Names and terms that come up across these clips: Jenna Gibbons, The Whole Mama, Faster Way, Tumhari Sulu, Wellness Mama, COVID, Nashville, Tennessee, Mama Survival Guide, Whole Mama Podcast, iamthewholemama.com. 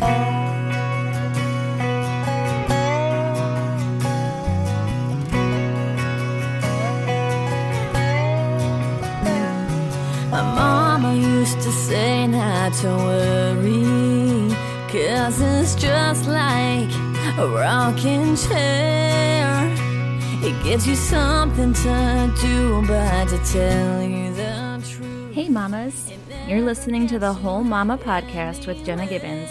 My mama used to say not to worry, 'cause it's just like a rocking chair. It gives you something to do, but to tell you the truth. Hey mamas, you're listening to the Whole Mama Podcast with Jenna Gibbons.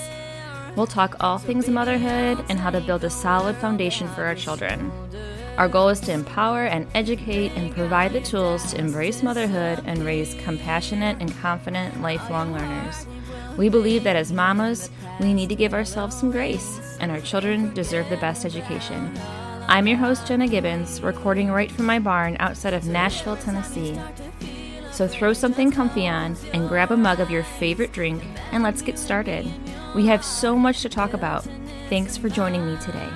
We'll talk all things motherhood and how to build a solid foundation for our children. Our goal is to empower and educate and provide the tools to embrace motherhood and raise compassionate and confident lifelong learners. We believe that as mamas, we need to give ourselves some grace, and our children deserve the best education. I'm your host, Jenna Gibbons, recording right from my barn outside of Nashville, Tennessee. So throw something comfy on and grab a mug of your favorite drink, and let's get started. We have so much to talk about. Thanks for joining me today.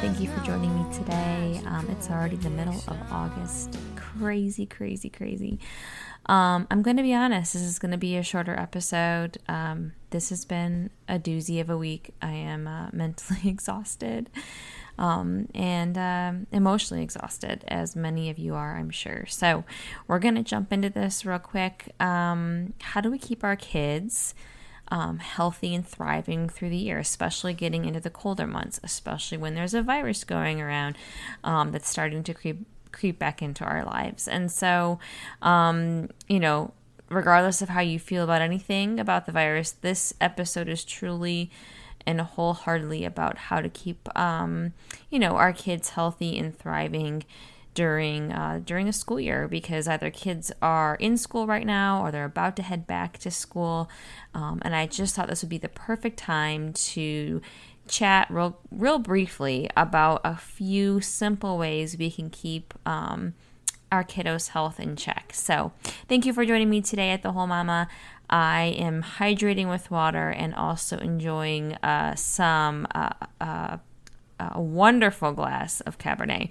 Thank you for joining me today. It's already the middle of August. Crazy. I'm going to be honest. This is going to be a shorter episode. This has been a doozy of a week. I am mentally exhausted and emotionally exhausted, as many of you are, I'm sure. So we're going to jump into this real quick. How do we keep our kids healthy and thriving through the year, especially getting into the colder months, especially when there's a virus going around that's starting to creep back into our lives? And so, you know, regardless of how you feel about anything about the virus, this episode is truly and wholeheartedly about how to keep, you know, our kids healthy and thriving during a school year, because either kids are in school right now or they're about to head back to school. And I just thought this would be the perfect time to chat real briefly about a few simple ways we can keep our kiddos' health in check. So thank you for joining me today at The Whole Mama. I am hydrating with water and also enjoying a wonderful glass of Cabernet.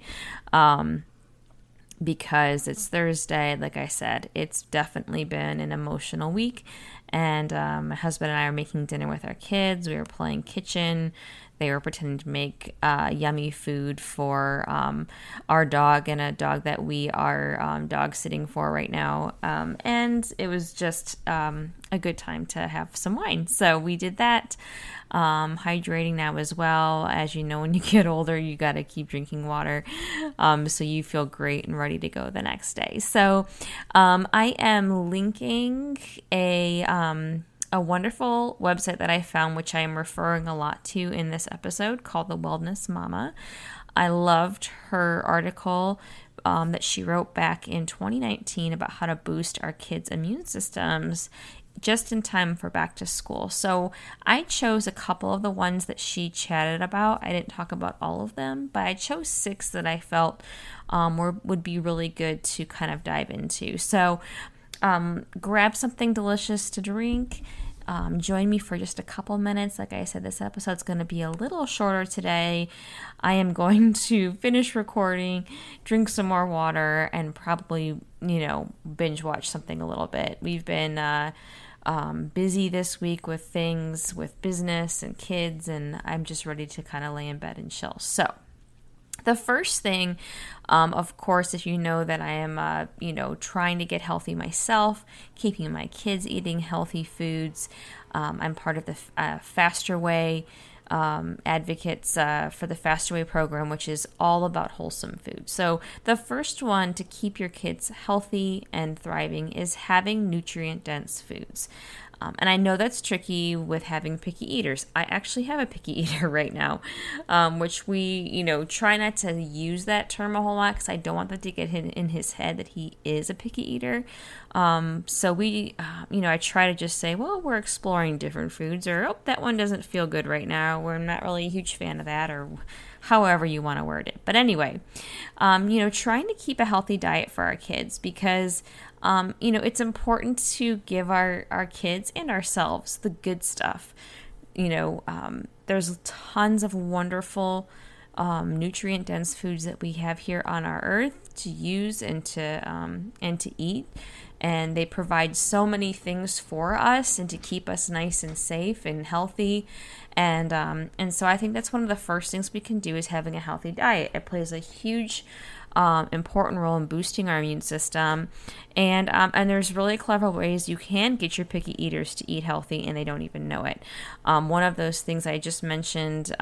Because it's Thursday, like I said, it's definitely been an emotional week, and my husband and I are making dinner with our kids. We were playing kitchen. They were pretending to make yummy food for our dog, and a dog that we are dog sitting for right now. And it was just a good time to have some wine. So we did that. Hydrating now as well. As you know, when you get older, you got to keep drinking water so you feel great and ready to go the next day. So I am linking a wonderful website that I found, which I am referring a lot to in this episode, called The Wellness Mama. I loved her article that she wrote back in 2019 about how to boost our kids' immune systems just in time for back to school. So I chose a couple of the ones that she chatted about. I didn't talk about all of them, but I chose 6 that I felt would be really good to kind of dive into. So grab something delicious to drink. Join me for just a couple minutes. Like I said, this episode's going to be a little shorter today. I am going to finish recording, drink some more water, and probably, you know, binge watch something a little bit. We've been busy this week with things, with business and kids, and I'm just ready to kind of lay in bed and chill. So the first thing, of course, if you know that I am, you know, trying to get healthy myself, keeping my kids eating healthy foods. I'm part of the Faster Way advocates for the Faster Way program, which is all about wholesome food. So the first one to keep your kids healthy and thriving is having nutrient-dense foods. And I know that's tricky with having picky eaters. I actually have a picky eater right now, which we, try not to use that term a whole lot because I don't want that to get in his head that he is a picky eater. So we, I try to just say, well, we're exploring different foods, or, oh, that one doesn't feel good right now. We're not really a huge fan of that, or however you want to word it. But anyway, trying to keep a healthy diet for our kids because, it's important to give our kids and ourselves the good stuff. There's tons of wonderful nutrient-dense foods that we have here on our earth to use and to eat, and they provide so many things for us and to keep us nice and safe and healthy, and so I think that's one of the first things we can do is having a healthy diet. It plays a huge important role in boosting our immune system, and there's really clever ways you can get your picky eaters to eat healthy and they don't even know it. One of those things I just mentioned,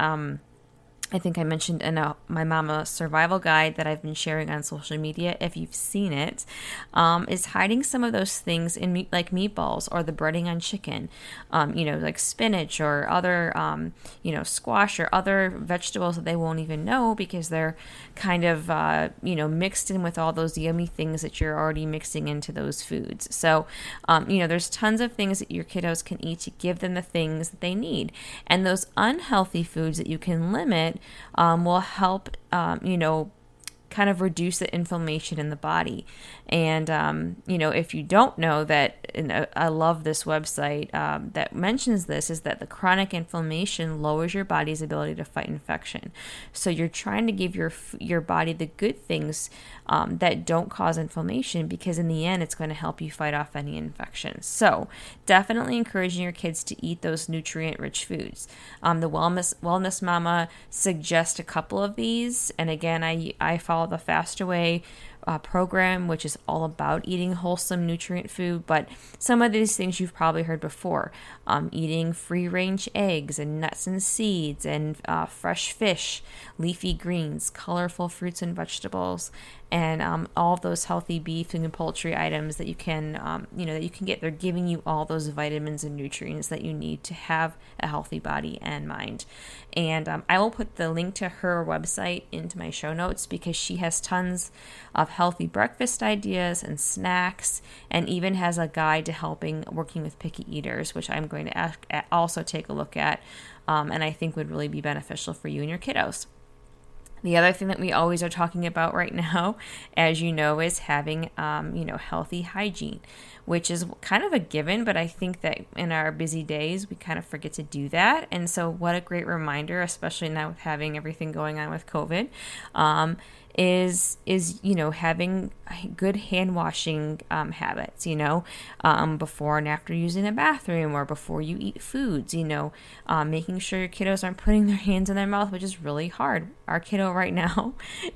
I think I mentioned in my Mama survival guide that I've been sharing on social media, if you've seen it, is hiding some of those things in like meatballs or the breading on chicken, like spinach or other, squash or other vegetables that they won't even know because they're kind of, mixed in with all those yummy things that you're already mixing into those foods. So, there's tons of things that your kiddos can eat to give them the things that they need. And those unhealthy foods that you can limit will help, kind of reduce the inflammation in the body. And, if you don't know that, and I love this website that mentions this, is that the chronic inflammation lowers your body's ability to fight infection. So you're trying to give your body the good things that don't cause inflammation, because in the end, it's going to help you fight off any infection. So definitely encouraging your kids to eat those nutrient-rich foods. The Wellness Mama suggests a couple of these. And again, I follow the Faster Way program, which is all about eating wholesome nutrient food, but some of these things you've probably heard before, eating free-range eggs and nuts and seeds and fresh fish, leafy greens, colorful fruits and vegetables, and all those healthy beef and poultry items that you can, that you can get. They're giving you all those vitamins and nutrients that you need to have a healthy body and mind. And I will put the link to her website into my show notes because she has tons of healthy breakfast ideas and snacks, and even has a guide to working with picky eaters, which I'm going to also take a look at, and I think would really be beneficial for you and your kiddos. The other thing that we always are talking about right now, as you know, is having, healthy hygiene, which is kind of a given, but I think that in our busy days, we kind of forget to do that. And so what a great reminder, especially now with having everything going on with COVID, is having good hand washing habits, before and after using a bathroom or before you eat foods, making sure your kiddos aren't putting their hands in their mouth, which is really hard. Our kiddo right now,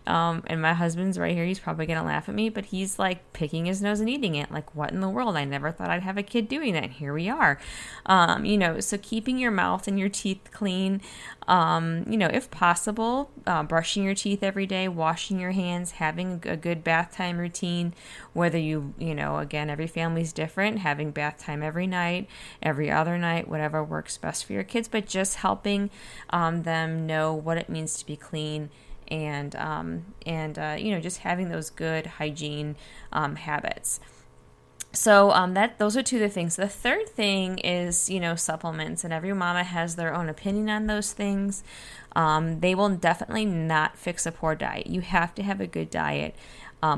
and my husband's right here, he's probably going to laugh at me, but he's like picking his nose and eating it. Like, what in the world? I never thought I'd have a kid doing that. And here we are. So keeping your mouth and your teeth clean, if possible, brushing your teeth every day, washing your hands, having a good bath time routine, whether again, every family's different, having bath time every night, every other night, whatever works best for your kids, but just helping them know what it means to be clean and just having those good hygiene habits. So those are two of the things. The third thing is, supplements, and every mama has their own opinion on those things. They will definitely not fix a poor diet. You have to have a good diet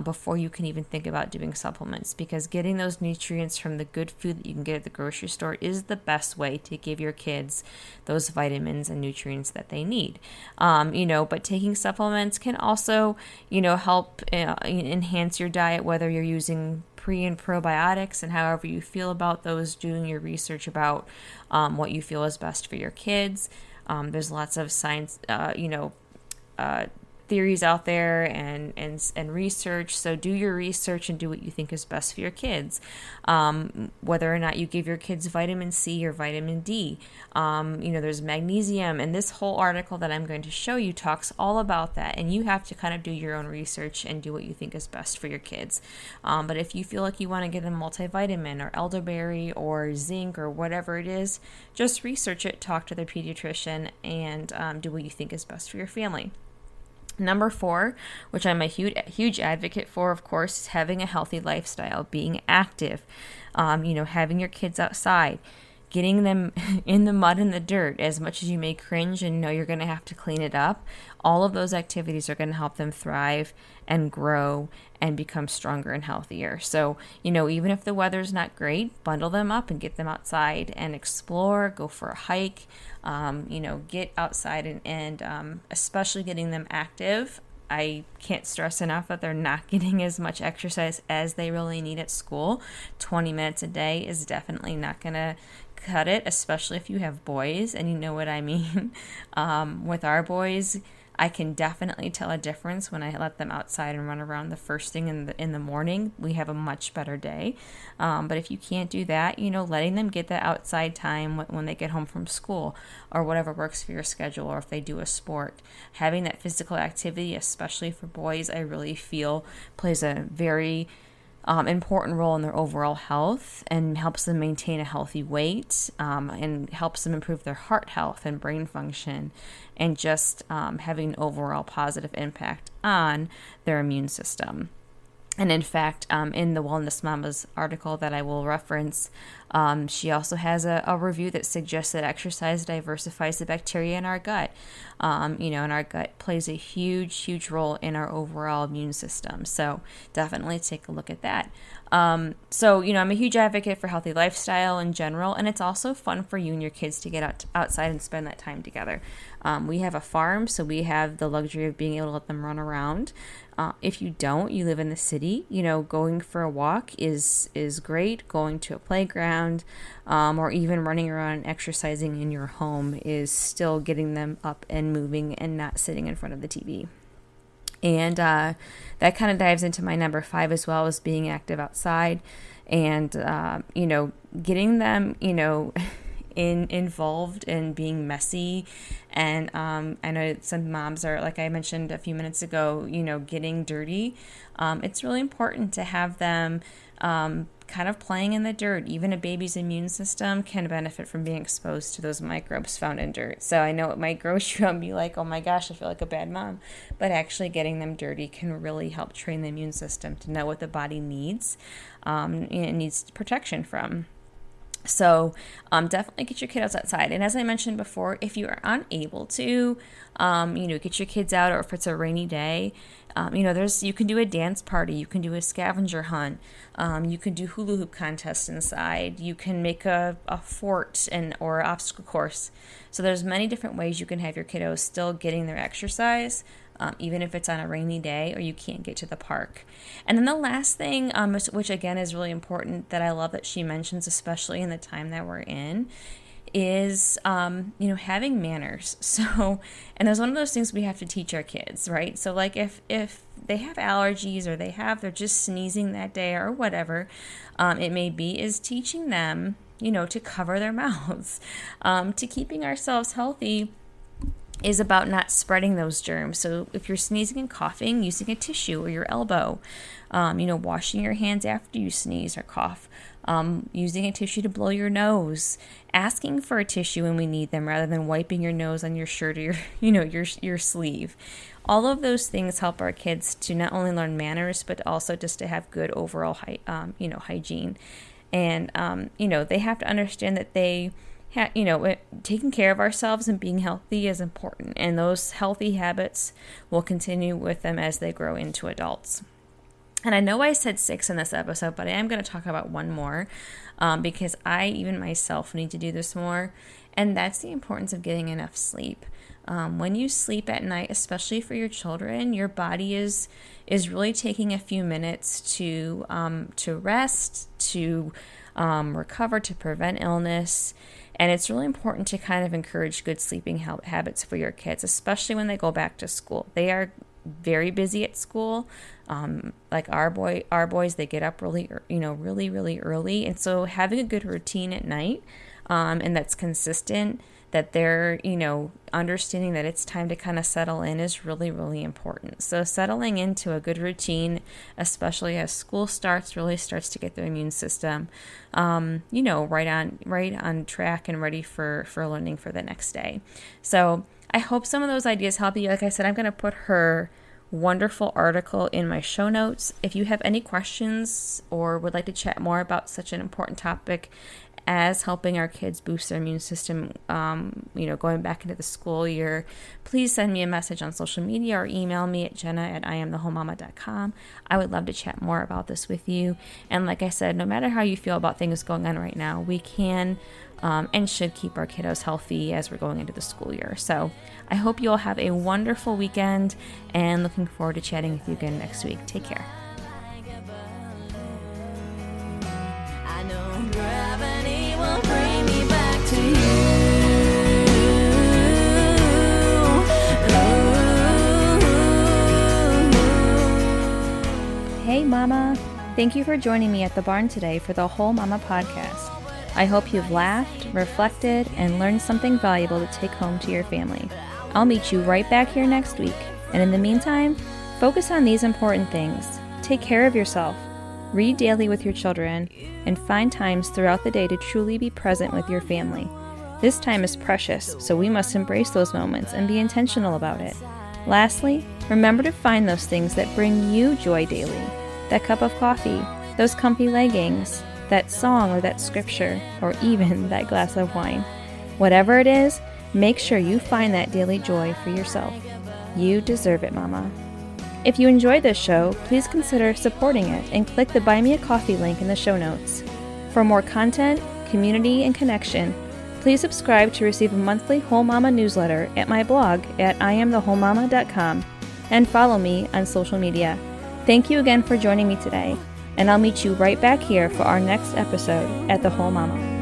before you can even think about doing supplements, because getting those nutrients from the good food that you can get at the grocery store is the best way to give your kids those vitamins and nutrients that they need. But taking supplements can also, help enhance your diet, whether you're using pre and probiotics, and however you feel about those, doing your research about what you feel is best for your kids. There's lots of science, theories out there and research. So do your research and do what you think is best for your kids. Whether or not you give your kids vitamin C or vitamin D, there's magnesium, and this whole article that I'm going to show you talks all about that. And you have to kind of do your own research and do what you think is best for your kids. But if you feel like you want to get a multivitamin or elderberry or zinc or whatever it is, just research it, talk to their pediatrician, and do what you think is best for your family. Number 4, which I'm a huge advocate for, of course, is having a healthy lifestyle, being active, having your kids outside, getting them in the mud and the dirt. As much as you may cringe and know you're going to have to clean it up, all of those activities are going to help them thrive and grow and become stronger and healthier. So, even if the weather's not great, bundle them up and get them outside and explore, go for a hike, get outside and especially getting them active. I can't stress enough that they're not getting as much exercise as they really need at school. 20 minutes a day is definitely not going to cut it, especially if you have boys, and you know what I mean. With our boys, I can definitely tell a difference when I let them outside and run around the first thing in the morning. We have a much better day. But if you can't do that, letting them get that outside time when they get home from school, or whatever works for your schedule, or if they do a sport, having that physical activity, especially for boys, I really feel plays a very important role in their overall health, and helps them maintain a healthy weight, and helps them improve their heart health and brain function, and just having an overall positive impact on their immune system. And in fact, in the Wellness Mama's article that I will reference, she also has a review that suggests that exercise diversifies the bacteria in our gut. And our gut plays a huge, huge role in our overall immune system. So definitely take a look at that. I'm a huge advocate for healthy lifestyle in general, and it's also fun for you and your kids to get outside and spend that time together. We have a farm, so we have the luxury of being able to let them run around. If you don't, you live in the city, going for a walk is great. Going to a playground, or even running around and exercising in your home is still getting them up and moving and not sitting in front of the TV. And that kind of dives into my number 5 as well, as being active outside and, getting them, involved in being messy. And I know some moms are, like I mentioned a few minutes ago, getting dirty. It's really important to have them kind of playing in the dirt. Even a baby's immune system can benefit from being exposed to those microbes found in dirt. So I know it might gross you and be like, oh my gosh, I feel like a bad mom. But actually getting them dirty can really help train the immune system to know what the body needs and it needs protection from. So definitely get your kids outside. And as I mentioned before, if you are unable to, get your kids out, or if it's a rainy day, you can do a dance party, you can do a scavenger hunt, you can do hula hoop contests inside, you can make a fort or obstacle course. So there's many different ways you can have your kiddos still getting their exercise, even if it's on a rainy day or you can't get to the park. And then the last thing, which again is really important, that I love that she mentions, especially in the time that we're in, is, having manners. So, and that's one of those things we have to teach our kids, right? So like if they have allergies, or they're just sneezing that day, or whatever it may be, is teaching them, to cover their mouths, to keeping ourselves healthy is about not spreading those germs. So if you're sneezing and coughing, using a tissue or your elbow, washing your hands after you sneeze or cough, using a tissue to blow your nose, asking for a tissue when we need them rather than wiping your nose on your shirt or your sleeve. All of those things help our kids to not only learn manners, but also just to have good overall hygiene. And they have to understand that taking care of ourselves and being healthy is important, and those healthy habits will continue with them as they grow into adults. And I know I said 6 in this episode, but I am going to talk about one more because I even myself need to do this more, and that's the importance of getting enough sleep. When you sleep at night, especially for your children, your body is really taking a few minutes to rest, to recover, to prevent illness. And it's really important to kind of encourage good sleeping habits for your kids, especially when they go back to school. They are very busy at school. Like our boys, they get up really early. And so having a good routine at night, and that's consistent, that they're, understanding that it's time to kind of settle in is really, really important. So settling into a good routine, especially as school starts, really starts to get their immune system, right on track and ready for learning for the next day. So I hope some of those ideas help you. Like I said, I'm going to put her wonderful article in my show notes. If you have any questions or would like to chat more about such an important topic as helping our kids boost their immune system, going back into the school year, please send me a message on social media or email me at jenna@iamthewholemama.com. I would love to chat more about this with you. And like I said, no matter how you feel about things going on right now, we can and should keep our kiddos healthy as we're going into the school year. So I hope you'll have a wonderful weekend, and looking forward to chatting with you again next week. Take care. Hey Mama, thank you for joining me at the barn today for the Whole Mama Podcast. I hope you've laughed, reflected, and learned something valuable to take home to your family. I'll meet you right back here next week. And in the meantime, focus on these important things. Take care of yourself, read daily with your children, and find times throughout the day to truly be present with your family. This time is precious, so we must embrace those moments and be intentional about it. Lastly, remember to find those things that bring you joy daily. That cup of coffee, those comfy leggings, that song or that scripture, or even that glass of wine. Whatever it is, make sure you find that daily joy for yourself. You deserve it, Mama. If you enjoyed this show, please consider supporting it and click the Buy Me a Coffee link in the show notes. For more content, community, and connection, please subscribe to receive a monthly Whole Mama newsletter at my blog at iamthewholemama.com, and follow me on social media. Thank you again for joining me today, and I'll meet you right back here for our next episode at The Whole Mama.